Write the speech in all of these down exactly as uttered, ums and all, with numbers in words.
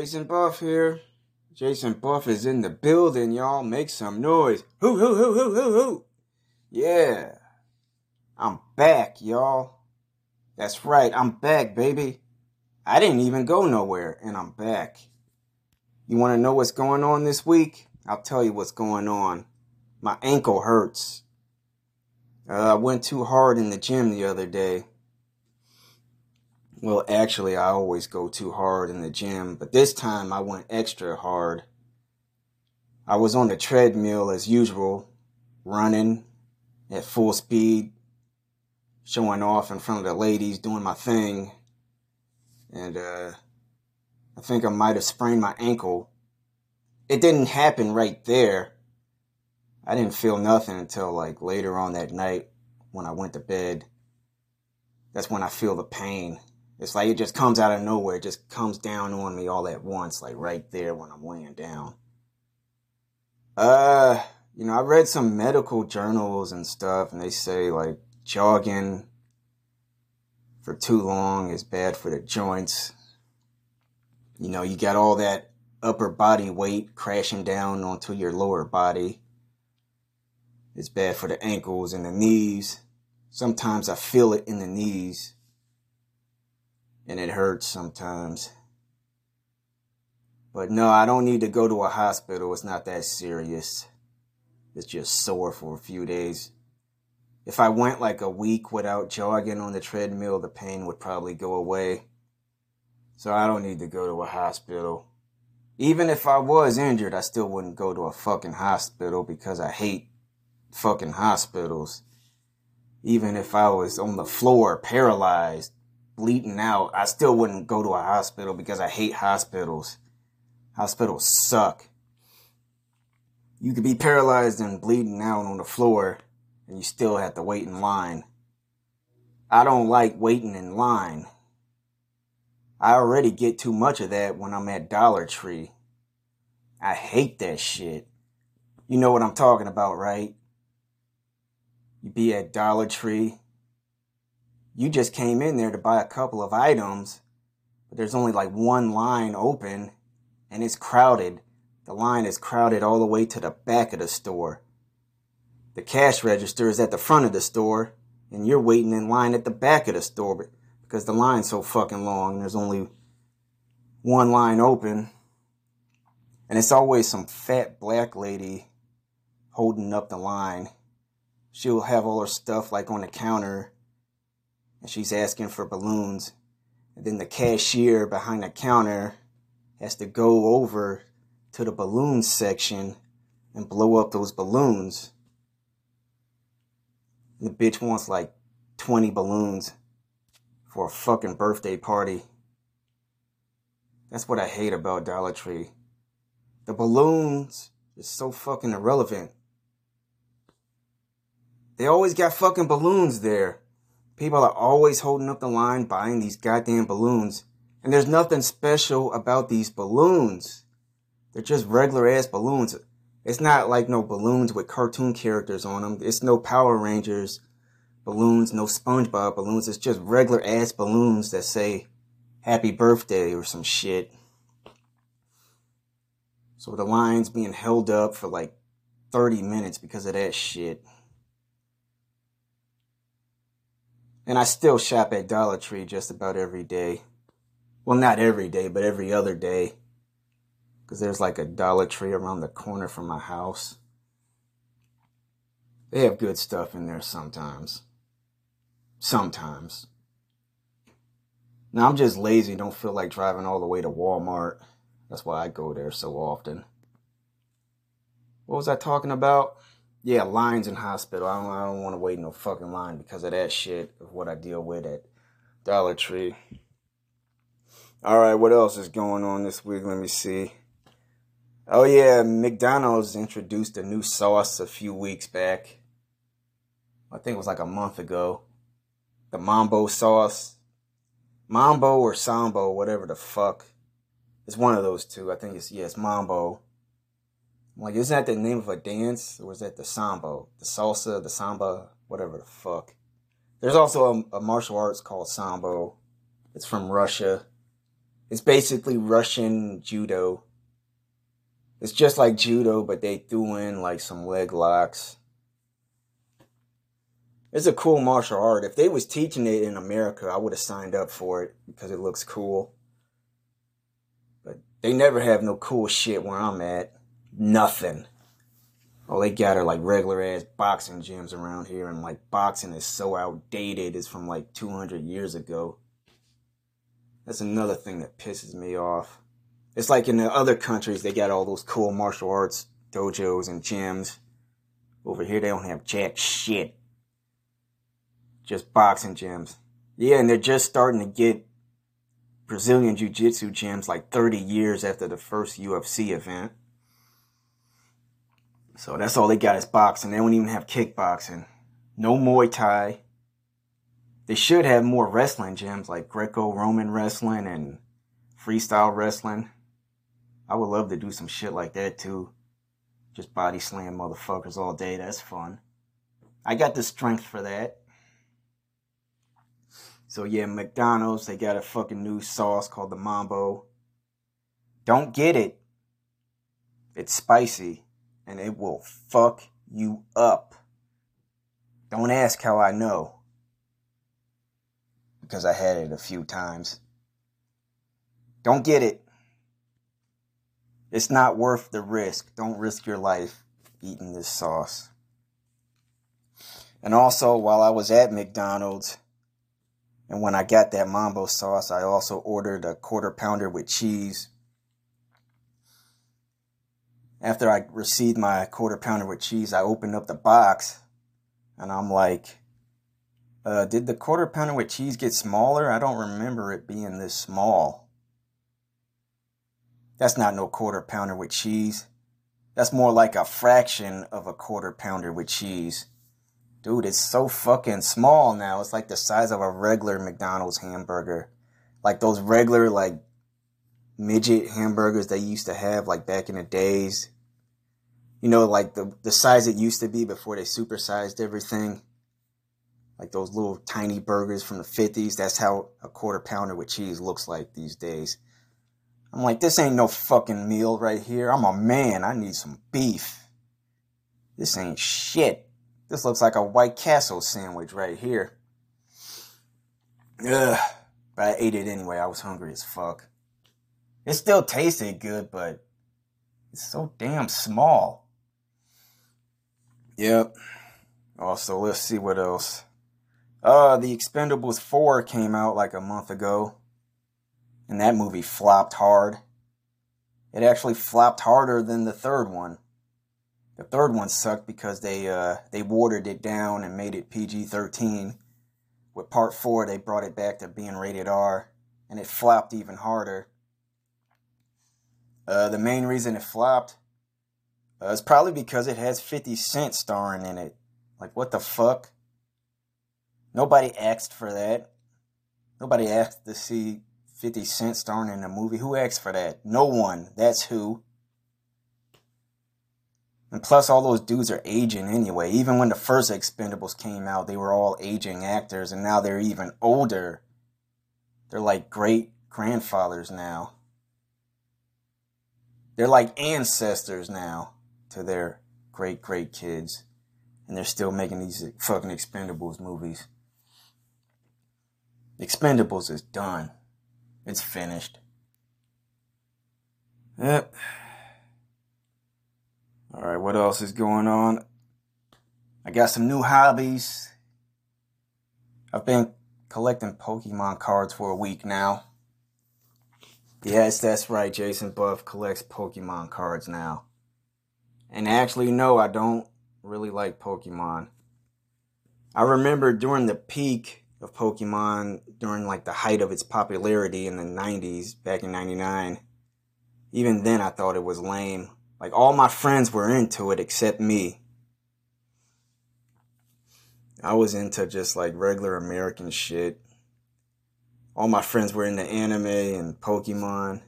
Jason Buff here. Jason Buff is in the building, y'all. Make some noise. Hoo, hoo, hoo, hoo, hoo, hoo. Yeah. I'm back, y'all. That's right. I'm back, baby. I didn't even go nowhere, and I'm back. You want to know what's going on this week? I'll tell you what's going on. My ankle hurts. Uh, I went too hard in the gym the other day. Well, actually, I always go too hard in the gym, but this time I went extra hard. I was on the treadmill as usual, running at full speed, showing off in front of the ladies, doing my thing. And uh, I think I might have sprained my ankle. It didn't happen right there. I didn't feel nothing until like later on that night when I went to bed. That's when I feel the pain. It's like it just comes out of nowhere. It just comes down on me all at once, like right there when I'm laying down. Uh, you know, I read some medical journals and stuff, and they say, like, jogging for too long is bad for the joints. You know, you got all that upper body weight crashing down onto your lower body. It's bad for the ankles and the knees. Sometimes I feel it in the knees. And it hurts sometimes. But no, I don't need to go to a hospital. It's not that serious. It's just sore for a few days. If I went like a week without jogging on the treadmill, the pain would probably go away. So I don't need to go to a hospital. Even if I was injured, I still wouldn't go to a fucking hospital because I hate fucking hospitals. Even if I was on the floor, paralyzed, bleeding out, I still wouldn't go to a hospital because I hate hospitals. Hospitals suck. You could be paralyzed and bleeding out on the floor, and you still have to wait in line. I don't like waiting in line. I already get too much of that when I'm at Dollar Tree. I hate that shit. You know what I'm talking about, right? You be at Dollar Tree. You just came in there to buy a couple of items, but there's only like one line open, and it's crowded. The line is crowded all the way to the back of the store. The cash register is at the front of the store, and you're waiting in line at the back of the store because the line's so fucking long. There's only one line open, and it's always some fat black lady holding up the line. She'll have all her stuff like on the counter, and she's asking for balloons. And then the cashier behind the counter has to go over to the balloon section and blow up those balloons. And the bitch wants like twenty balloons for a fucking birthday party. That's what I hate about Dollar Tree. The balloons is so fucking irrelevant. They always got fucking balloons there. People are always holding up the line buying these goddamn balloons. And there's nothing special about these balloons. They're just regular ass balloons. It's not like no balloons with cartoon characters on them. It's no Power Rangers balloons, no SpongeBob balloons. It's just regular ass balloons that say happy birthday or some shit. So the line's being held up for like thirty minutes because of that shit. And I still shop at Dollar Tree just about every day. Well, not every day, but every other day. Because there's like a Dollar Tree around the corner from my house. They have good stuff in there sometimes. Sometimes. Now, I'm just lazy. Don't feel like driving all the way to Walmart. That's why I go there so often. What was I talking about? Yeah, lines in hospital. I don't, I don't want to wait in no fucking line because of that shit, of what I deal with at Dollar Tree. All right, what else is going on this week? Let me see. Oh, yeah, McDonald's introduced a new sauce a few weeks back. I think it was like a month ago. The Mambo sauce. Mambo or Sambo, whatever the fuck. It's one of those two. I think it's, yeah, it's Mambo. Like, isn't that the name of a dance? Or is that the Sambo? The salsa, the samba, whatever the fuck. There's also a, a martial arts called Sambo. It's from Russia. It's basically Russian judo. It's just like judo, but they threw in like some leg locks. It's a cool martial art. If they was teaching it in America, I would have signed up for it because it looks cool. But they never have no cool shit where I'm at. Nothing. All they got are like regular ass boxing gyms around here, and like boxing is so outdated. It's from like two hundred years ago. That's another thing that pisses me off. It's like in the other countries, they got all those cool martial arts dojos and gyms. Over here, they don't have jack shit. Just boxing gyms. Yeah, and they're just starting to get Brazilian jiu-jitsu gyms like thirty years after the first U F C event. So that's all they got is boxing. They don't even have kickboxing. No Muay Thai. They should have more wrestling gyms like Greco-Roman wrestling and freestyle wrestling. I would love to do some shit like that too. Just body slam motherfuckers all day. That's fun. I got the strength for that. So yeah, McDonald's, they got a fucking new sauce called the Mambo. Don't get it. It's spicy. And it will fuck you up. Don't ask how I know. Because I had it a few times. Don't get it. It's not worth the risk. Don't risk your life eating this sauce. And also, while I was at McDonald's, and when I got that Mambo sauce, I also ordered a quarter pounder with cheese. After I received my quarter pounder with cheese, I opened up the box and I'm like, uh, did the quarter pounder with cheese get smaller? I don't remember it being this small. That's not no quarter pounder with cheese. That's more like a fraction of a quarter pounder with cheese. Dude, it's so fucking small now. It's like the size of a regular McDonald's hamburger. Like those regular, like, midget hamburgers they used to have like back in the days, you know, like the the size it used to be before they supersized everything, like those little tiny burgers from the fifties. That's how a quarter pounder with cheese looks like these days. I'm like, this ain't no fucking meal right here. I'm a man. I need some beef. This ain't shit. This looks like a White Castle sandwich right here. Ugh. But I ate it anyway. I was hungry as fuck. It still tasted good, but it's so damn small. Yep. Also, let's see what else. Uh, the Expendables four came out like a month ago. And that movie flopped hard. It actually flopped harder than the third one. The third one sucked because they, uh, they watered it down and made it P G thirteen. With part four, they brought it back to being rated R. And it flopped even harder. Uh, the main reason it flopped uh, is probably because it has fifty cent starring in it. Like, what the fuck? Nobody asked for that. Nobody asked to see fifty cent starring in a movie. Who asked for that? No one. That's who. And plus, all those dudes are aging anyway. Even when the first Expendables came out, they were all aging actors, and now they're even older. They're like great grandfathers now. They're like ancestors now to their great, great kids. And they're still making these fucking Expendables movies. Expendables is done. It's finished. Yep. Alright, what else is going on? I got some new hobbies. I've been collecting Pokemon cards for a week now. Yes, that's right. Jason Buff collects Pokemon cards now. And actually, no, I don't really like Pokemon. I remember during the peak of Pokemon, during like the height of its popularity in the nineties, back in ninety-nine, even then I thought it was lame. Like all my friends were into it except me. I was into just like regular American shit. All my friends were into anime and Pokemon.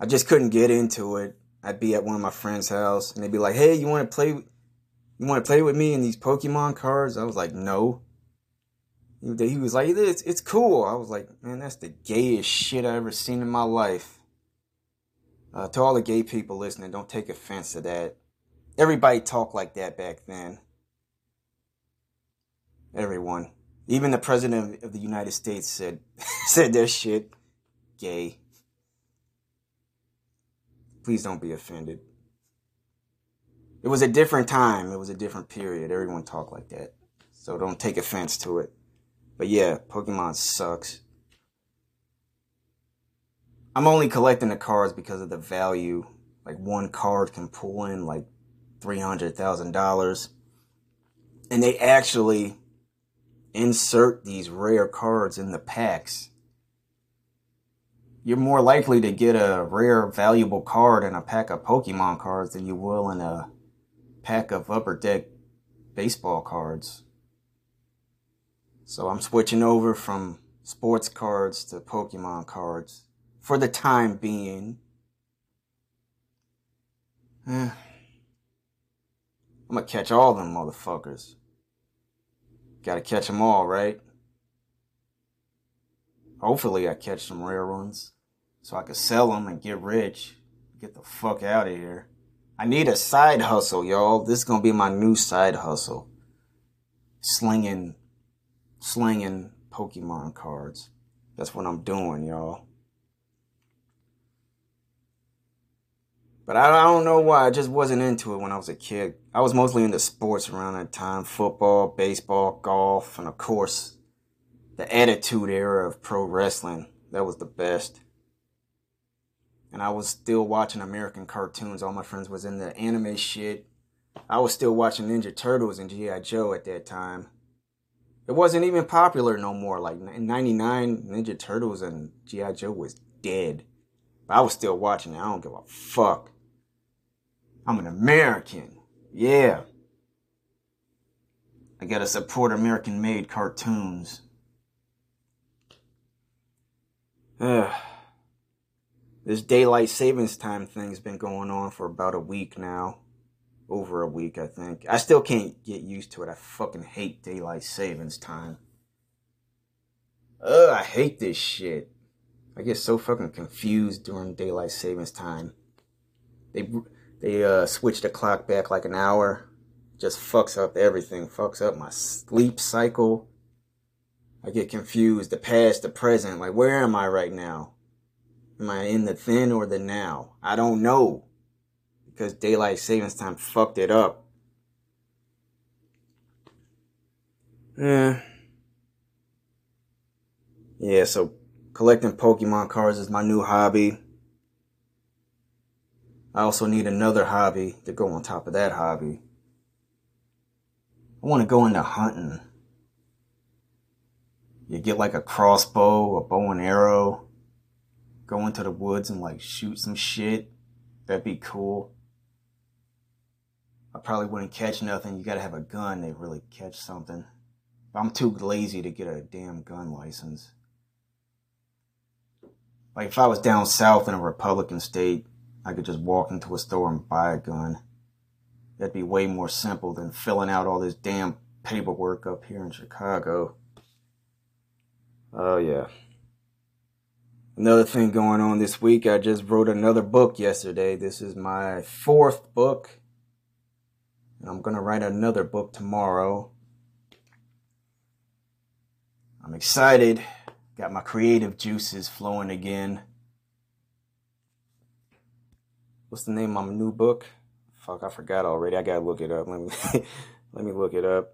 I just couldn't get into it. I'd be at one of my friends' house, and they'd be like, hey, you want to play You want to play with me in these Pokemon cards? I was like, no. He was like, it's, it's cool. I was like, man, that's the gayest shit I ever seen in my life. Uh, to all the gay people listening, don't take offense to that. Everybody talked like that back then. Everyone. Even the president of the United States said said that shit. Gay. Please don't be offended. It was a different time. It was a different period. Everyone talked like that. So don't take offense to it. But yeah, Pokemon sucks. I'm only collecting the cards because of the value. Like one card can pull in like three hundred thousand dollars. And they actually insert these rare cards in the packs. You're more likely to get a rare, valuable card in a pack of Pokemon cards than you will in a pack of Upper Deck baseball cards. So I'm switching over from sports cards to Pokemon cards for the time being. Eh. I'm gonna catch all them motherfuckers. Gotta catch them all, right? Hopefully I catch some rare ones so I can sell them and get rich. Get the fuck out of here. I need a side hustle, y'all. This is going to be my new side hustle. Slinging, slinging Pokemon cards. That's what I'm doing, y'all. But I, I don't know why. I just wasn't into it when I was a kid. I was mostly into sports around that time. Football, baseball, golf, and of course, the Attitude Era of pro wrestling. That was the best. And I was still watching American cartoons. All my friends was in the anime shit. I was still watching Ninja Turtles and G I Joe at that time. It wasn't even popular no more. Like in ninety-nine, Ninja Turtles and G I Joe was dead. But I was still watching it. I don't give a fuck. I'm an American. Yeah. I gotta support American-made cartoons. Ugh. This Daylight Savings Time thing's been going on for about a week now. Over a week, I think. I still can't get used to it. I fucking hate Daylight Savings Time. Ugh, I hate this shit. I get so fucking confused during Daylight Savings Time. They they uh, switch the clock back like an hour. Just fucks up everything. Fucks up my sleep cycle. I get confused, the past, the present, like where am I right now? Am I in the then or the now? I don't know, because Daylight Savings Time fucked it up. Yeah. Yeah, so collecting Pokemon cards is my new hobby. I also need another hobby to go on top of that hobby. I want to go into hunting. You get like a crossbow, a bow and arrow, go into the woods and like shoot some shit. That'd be cool. I probably wouldn't catch nothing. You gotta have a gun to really catch something. I'm too lazy to get a damn gun license. Like if I was down south in a Republican state, I could just walk into a store and buy a gun. That'd be way more simple than filling out all this damn paperwork up here in Chicago. Oh, yeah. Another thing going on this week, I just wrote another book yesterday. This is my fourth book. And I'm going to write another book tomorrow. I'm excited. Got my creative juices flowing again. What's the name of my new book? Fuck, I forgot already. I got to look it up. Let me, let me look it up.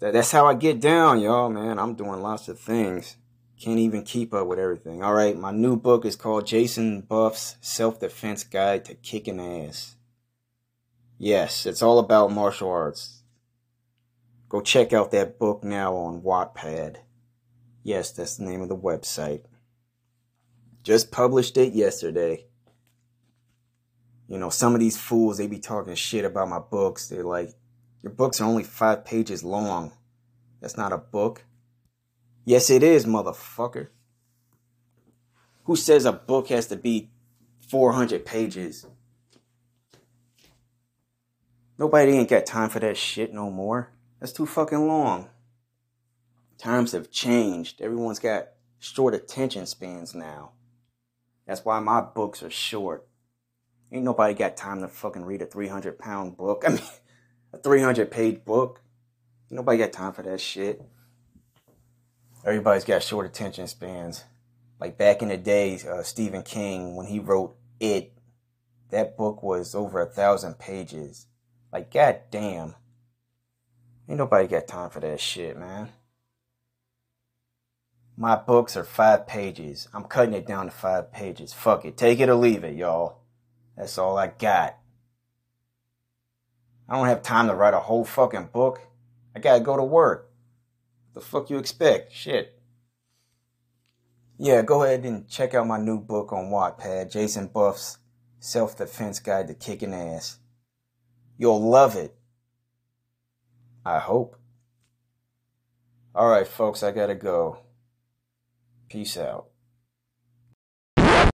That's how I get down, y'all, man. I'm doing lots of things. Can't even keep up with everything. All right, my new book is called Jason Buff's Self-Defense Guide to Kicking Ass. Yes, it's all about martial arts. Go check out that book now on Wattpad. Yes, that's the name of the website. Just published it yesterday. You know, some of these fools, they be talking shit about my books. They're like, your books are only five pages long. That's not a book. Yes, it is, motherfucker. Who says a book has to be four hundred pages? Nobody ain't got time for that shit no more. That's too fucking long. Times have changed. Everyone's got short attention spans now. That's why my books are short. Ain't nobody got time to fucking read a three hundred pound book. I mean, a three hundred page book. Ain't nobody got time for that shit. Everybody's got short attention spans. Like back in the day, uh, Stephen King, when he wrote It, that book was over a thousand pages. Like, goddamn. Ain't nobody got time for that shit, man. My books are five pages. I'm cutting it down to five pages. Fuck it. Take it or leave it, y'all. That's all I got. I don't have time to write a whole fucking book. I gotta go to work. The fuck you expect? Shit. Yeah, go ahead and check out my new book on Wattpad, Jason Buff's Self-Defense Guide to Kicking Ass. You'll love it. I hope. Alright, folks, I gotta go. Peace out.